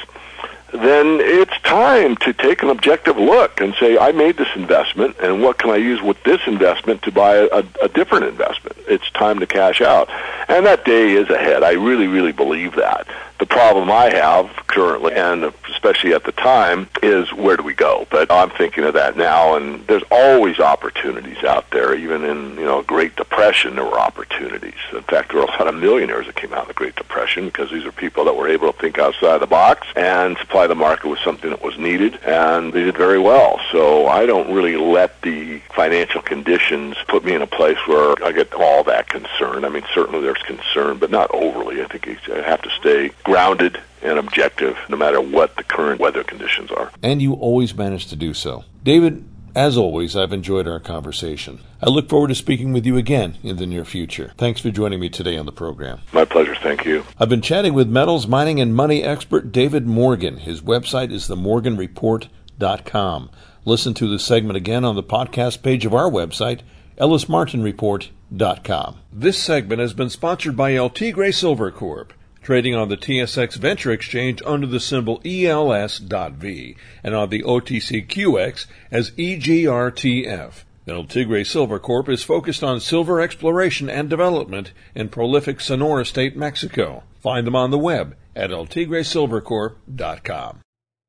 then it's time to take an objective look and say, I made this investment, and what can I use with this investment to buy a different investment? It's time to cash out. And that day is ahead. I really, really believe that. The problem I have currently, and especially at the time, is where do we go? But I'm thinking of that now, and there's always opportunities out there. Even in, you know, Great Depression, there were opportunities. In fact, there were a lot of millionaires that came out of the Great Depression because these are people that were able to think outside the box and supply the market with something that was needed, and they did very well. So I don't really let the financial conditions put me in a place where I get all that concerned. I mean, certainly there's concern, but not overly. I think I have to stay grounded and objective, no matter what the current weather conditions are. And you always manage to do so. David, as always, I've enjoyed our conversation. I look forward to speaking with you again in the near future. Thanks for joining me today on the program. My pleasure. Thank you. I've been chatting with metals, mining, and money expert David Morgan. His website is themorganreport.com. Listen to this segment again on the podcast page of our website, ellismartinreport.com. This segment has been sponsored by El Tigre Silver Corp., trading on the TSX Venture Exchange under the symbol ELS.V and on the OTCQX as EGRTF. El Tigre Silver Corp. is focused on silver exploration and development in prolific Sonora State, Mexico. Find them on the web at ElTigreSilverCorp.com.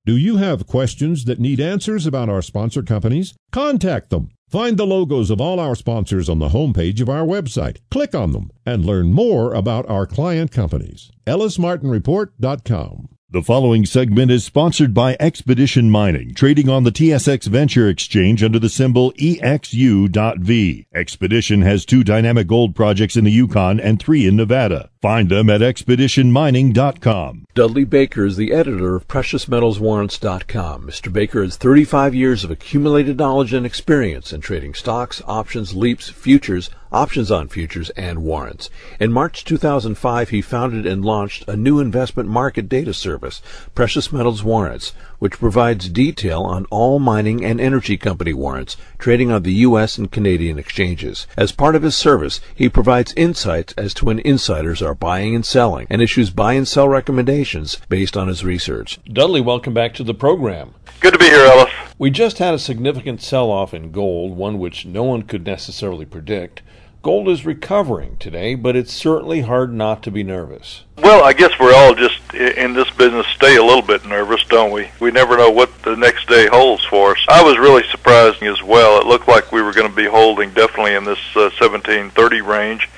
Do you have questions that need answers about our sponsor companies? Contact them. Find the logos of all our sponsors on the homepage of our website. Click on them and learn more about our client companies. EllisMartinReport.com. The following segment is sponsored by Expedition Mining, trading on the TSX Venture Exchange under the symbol EXU.V. Expedition has 2 dynamic gold projects in the Yukon and 3 in Nevada. Find them at ExpeditionMining.com. Dudley Baker is the editor of PreciousMetalsWarrants.com. Mr. Baker has 35 years of accumulated knowledge and experience in trading stocks, options, leaps, futures, options on futures, and warrants. In March 2005, he founded and launched a new investment market data service, Precious Metals Warrants, which provides detail on all mining and energy company warrants trading on the U.S. and Canadian exchanges. As part of his service, he provides insights as to when insiders are buying and selling and issues buy and sell recommendations based on his research. Dudley, welcome back to the program. Good to be here, Ellis. We just had a significant sell-off in gold, one which no one could necessarily predict. Gold is recovering today, but it's certainly hard not to be nervous. Well, I guess we're all just in this business stay a little bit nervous, don't we? We never know what the next day holds for us. I was really surprised as well. It looked like we were going to be holding definitely in this 1730 range.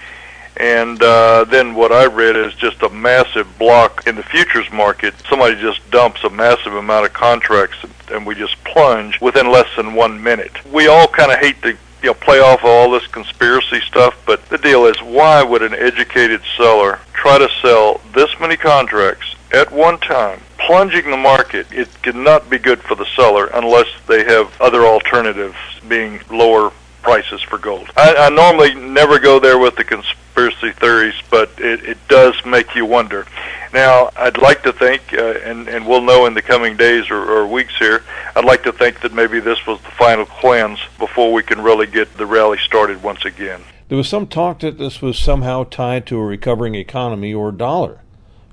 And then what I read is just a massive block in the futures market. Somebody just dumps a massive amount of contracts, and we just plunge within less than 1 minute. We all kind of hate to play off all this conspiracy stuff, but the deal is, why would an educated seller try to sell this many contracts at one time, plunging the market? It could not be good for the seller unless they have other alternatives, being lower prices for gold. I normally never go there with the conspiracy theories, but it does make you wonder. Now, I'd like to think, and we'll know in the coming days or weeks here, I'd like to think that maybe this was the final cleanse before we can really get the rally started once again. There was some talk that this was somehow tied to a recovering economy or dollar.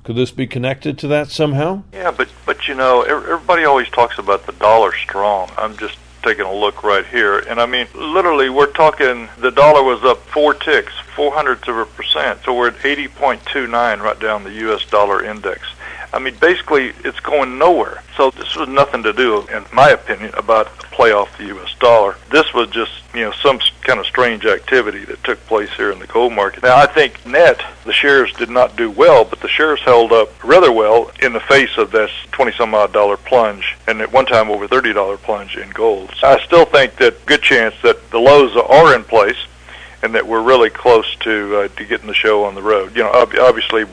Could this be connected to that somehow? Yeah, but everybody always talks about the dollar strong. I'm just taking a look right here, and I mean, literally, we're talking the dollar was up 4 ticks, 0.04%, so we're at 80.29 right down the U.S. dollar index. I mean, basically, it's going nowhere. So this was nothing to do, in my opinion, about play off the U.S. dollar. This was just, some kind of strange activity that took place here in the gold market. Now, I think net, the shares did not do well, but the shares held up rather well in the face of this 20-some-odd dollar plunge, and at one time over $30 plunge in gold. So I still think that good chance that the lows are in place, and that we're really close to getting the show on the road. Obviously,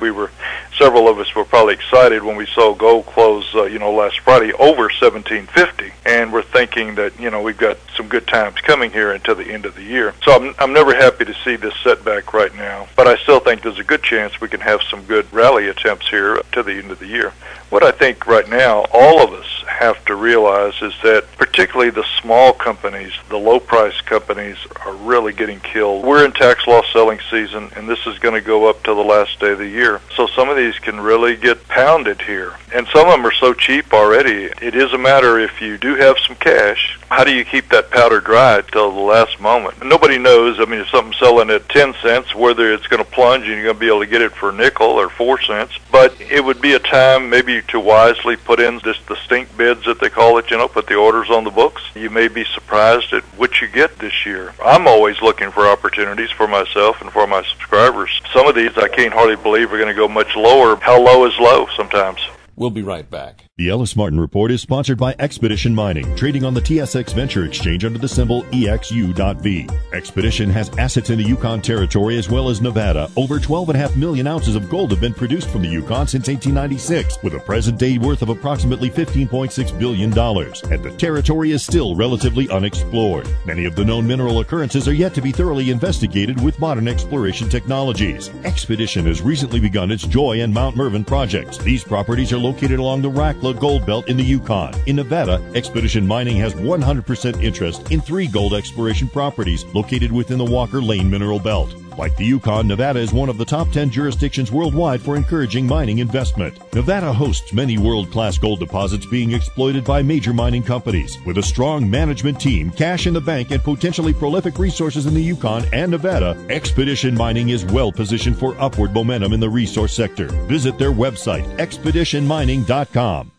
several of us were probably excited when we saw gold close, last Friday over $1,750, and we're thinking that we've got some good times coming here until the end of the year. So I'm never happy to see this setback right now, but I still think there's a good chance we can have some good rally attempts here up to the end of the year. What I think right now all of us have to realize is that particularly the small companies, the low-price companies, are really getting killed. We're in tax loss selling season, and this is going to go up till the last day of the year. So some of these can really get pounded here. And some of them are so cheap already. It is a matter, if you do have some cash, how do you keep that powder dry till the last moment? Nobody knows. I mean, if something's selling at 10 cents, whether it's going to plunge and you're going to be able to get it for a nickel or 4 cents. But it would be a time maybe to wisely put in just the stink bids that they call it, put the orders on the books. You may be surprised at what you get this year. I'm always looking for opportunities for myself and for my subscribers. Some of these I can't hardly believe are going to go much lower. How low is low sometimes? We'll be right back. The Ellis Martin Report is sponsored by Expedition Mining, trading on the TSX Venture Exchange under the symbol EXU.V. Expedition has assets in the Yukon Territory as well as Nevada. Over 12.5 million ounces of gold have been produced from the Yukon since 1896, with a present-day worth of approximately $15.6 billion, and the territory is still relatively unexplored. Many of the known mineral occurrences are yet to be thoroughly investigated with modern exploration technologies. Expedition has recently begun its Joy and Mount Mervyn projects. These properties are located along the Racla Gold Belt in the Yukon. In Nevada, Expedition Mining has 100% interest in 3 gold exploration properties located within the Walker Lane Mineral Belt. Like the Yukon, Nevada is one of the top 10 jurisdictions worldwide for encouraging mining investment. Nevada hosts many world-class gold deposits being exploited by major mining companies. With a strong management team, cash in the bank, and potentially prolific resources in the Yukon and Nevada, Expedition Mining is well-positioned for upward momentum in the resource sector. Visit their website, ExpeditionMining.com.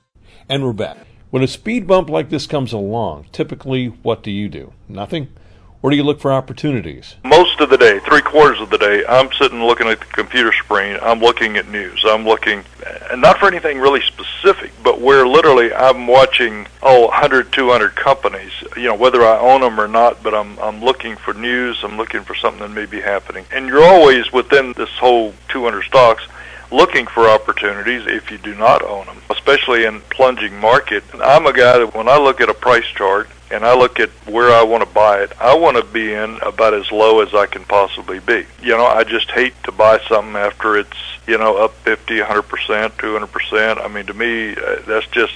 And we're back. When a speed bump like this comes along, typically what do you do? Nothing? Or do you look for opportunities? Most of the day, 3/4 of the day, I'm sitting looking at the computer screen. I'm looking at news. I'm looking, and not for anything really specific, but where literally I'm watching, 100, 200 companies, whether I own them or not, but I'm looking for news. I'm looking for something that may be happening. And you're always within this whole 200 stocks looking for opportunities if you do not own them, especially in plunging market. I'm a guy that when I look at a price chart, and I look at where I want to buy it, I want to be in about as low as I can possibly be. You know, I just hate to buy something after it's, you know, up 50%, 100%, 200%. I mean, to me, that's just,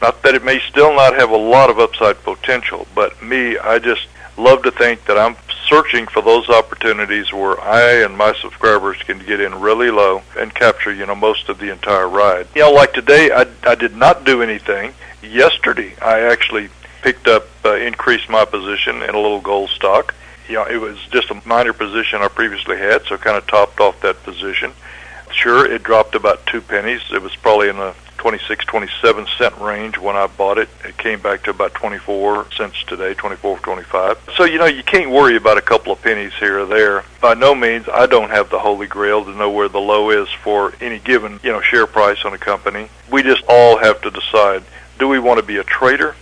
not that it may still not have a lot of upside potential, but me, I just love to think that I'm searching for those opportunities where I and my subscribers can get in really low and capture, you know, most of the entire ride. You know, like today, I did not do anything. Yesterday, I actually picked up, increased my position in a little gold stock. You know, it was just a minor position I previously had, so kind of topped off that position. Sure, it dropped about 2 pennies. It was probably in the 26, 27 cent range when I bought it. It came back to about 24 cents today, 24, 25. So, you know, you can't worry about a couple of pennies here or there. By no means, I don't have the holy grail to know where the low is for any given, you know, share price on a company. We just all have to decide, do we want to be a trader?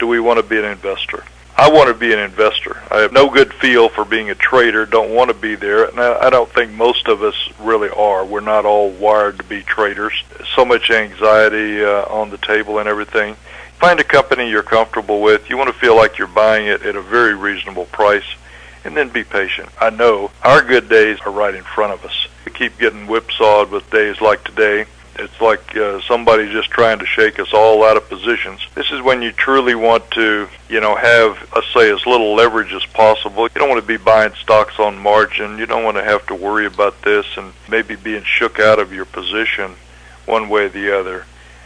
Do we want to be an investor? I want to be an investor. I have no good feel for being a trader, don't want to be there, and I don't think most of us really are. We're not all wired to be traders. So much anxiety on the table and everything. Find a company you're comfortable with. You want to feel like you're buying it at a very reasonable price, and then be patient. I know our good days are right in front of us. We keep getting whipsawed with days like today. It's like somebody just trying to shake us all out of positions. This is when you truly want to, you know, have, let's say, as little leverage as possible. You don't want to be buying stocks on margin. You don't want to have to worry about this and maybe being shook out of your position one way or the other.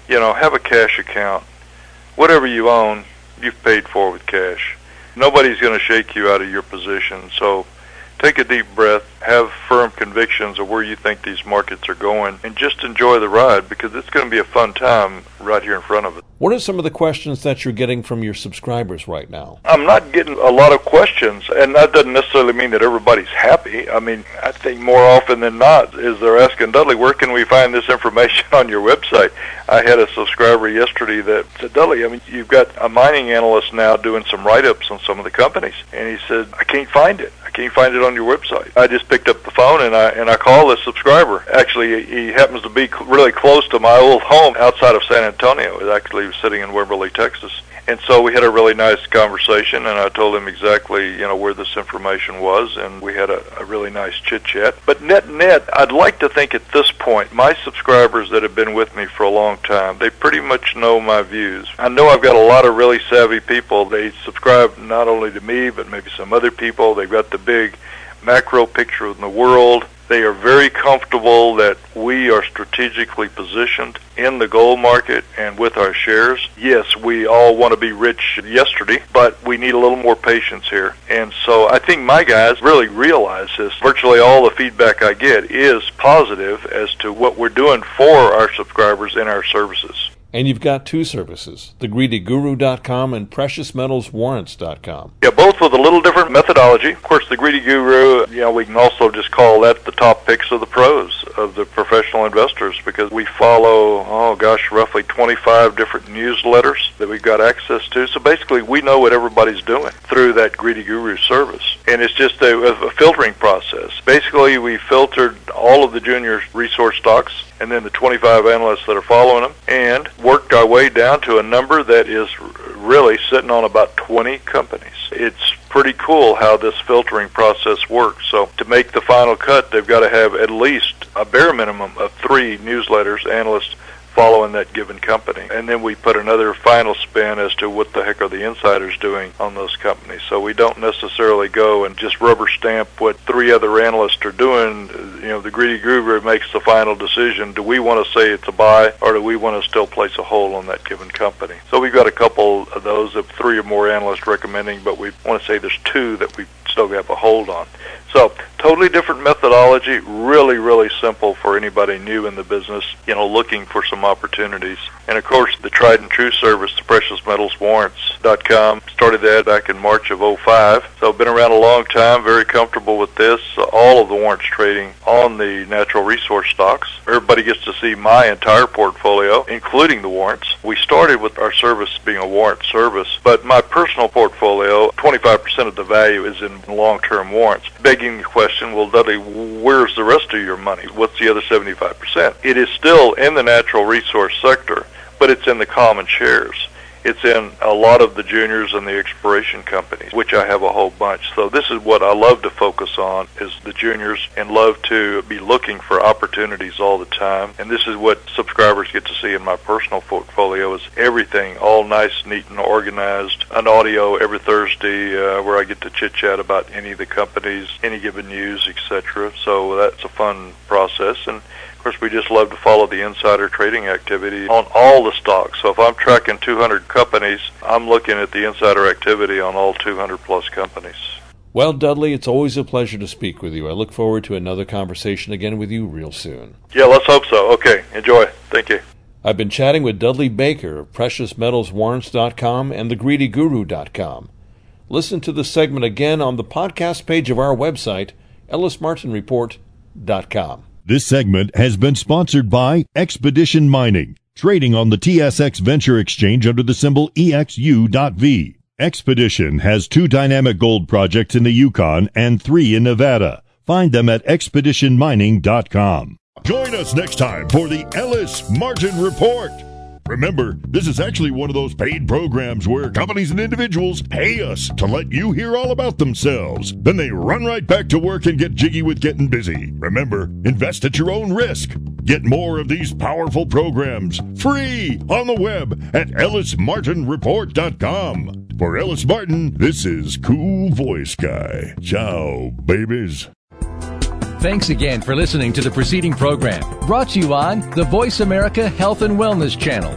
You know, have a cash account. Whatever you own, you've paid for with cash. Nobody's going to shake you out of your position. So take a deep breath, have firm convictions of where you think these markets are going, and just enjoy the ride because it's going to be a fun time right here in front of us. What are some of the questions that you're getting from your subscribers right now? I'm not getting a lot of questions, and that doesn't necessarily mean that everybody's happy. I mean, I think more often than not is they're asking, Dudley, where can we find this information on your website? I had a subscriber yesterday that said, Dudley, I mean, you've got a mining analyst now doing some write-ups on some of the companies. And he said, I can't find it. I can't find it on your website. I just picked up the phone and I called this subscriber. Actually, he happens to be really close to my old home outside of San Antonio. It actually was sitting in Wimberley, Texas. And so we had a really nice conversation, and I told him exactly, you know, where this information was, and we had a really nice chit-chat. But net-net, I'd like to think at this point, my subscribers that have been with me for a long time, they pretty much know my views. I know I've got a lot of really savvy people. They subscribe not only to me, but maybe some other people. They've got the big macro picture of the world. They are very comfortable that we are strategically positioned in the gold market and with our shares. Yes, we all want to be rich yesterday, but we need a little more patience here. And so I think my guys really realize this. Virtually all the feedback I get is positive as to what we're doing for our subscribers and our services. And you've got two services, thegreedyguru.com and PreciousMetalsWarrants.com. Yeah, both with a little different methodology. Of course, the Greedy Guru, you know, we can also just call that the top picks of the pros, of the professional investors, because we follow, roughly 25 different newsletters that we've got access to. So basically, we know what everybody's doing through that Greedy Guru service. And it's just a filtering process. Basically, we filtered all of the junior resource stocks and then the 25 analysts that are following them, and worked our way down to a number that is really sitting on about 20 companies. It's pretty cool how this filtering process works. So to make the final cut, they've got to have at least a bare minimum of 3 newsletters, analysts following that given company. And then we put another final spin as to what the heck are the insiders doing on those companies. So we don't necessarily go and just rubber stamp what 3 other analysts are doing. You know, the Greedy Guru makes the final decision. Do we want to say it's a buy, or do we want to still place a hold on that given company? So we've got a couple of those, of 3 or more analysts recommending, but we want to say there's 2 that we still have a hold on. So totally different methodology, really, really simple for anybody new in the business, you know, looking for some opportunities. And, of course, the tried and true service, the PreciousMetalsWarrants.com, started that back in March of 2005. So I've been around a long time, very comfortable with this. All of the warrants trading on the natural resource stocks. Everybody gets to see my entire portfolio, including the warrants. We started with our service being a warrant service, but my personal portfolio, 25% of the value is in long-term warrants. Begging the question, well, Dudley, where's the rest of your money? What's the other 75%? It is still in the natural resource sector, but it's in the common shares. It's in a lot of the juniors and the exploration companies, which I have a whole bunch. So this is what I love to focus on, is the juniors, and love to be looking for opportunities all the time. And this is what subscribers get to see in my personal portfolio, is everything all nice, neat, and organized. An audio every Thursday where I get to chit-chat about any of the companies, any given news, etc. So that's a fun process. And of course, we just love to follow the insider trading activity on all the stocks. So if I'm tracking 200 companies, I'm looking at the insider activity on all 200-plus companies. Well, Dudley, it's always a pleasure to speak with you. I look forward to another conversation again with you real soon. Yeah, let's hope so. Okay, enjoy. Thank you. I've been chatting with Dudley Baker of PreciousMetalsWarrants.com and thegreedyguru.com. Listen to the segment again on the podcast page of our website, EllisMartinReport.com. This segment has been sponsored by Expedition Mining, trading on the TSX Venture Exchange under the symbol EXU.V. Expedition has 2 dynamic gold projects in the Yukon and 3 in Nevada. Find them at ExpeditionMining.com. Join us next time for the Ellis Martin Report. Remember, this is actually one of those paid programs where companies and individuals pay us to let you hear all about themselves. Then they run right back to work and get jiggy with getting busy. Remember, invest at your own risk. Get more of these powerful programs free on the web at ellismartinreport.com. For Ellis Martin, this is Cool Voice Guy. Ciao, babies. Thanks again for listening to the preceding program, brought to you on the Voice America Health and Wellness Channel.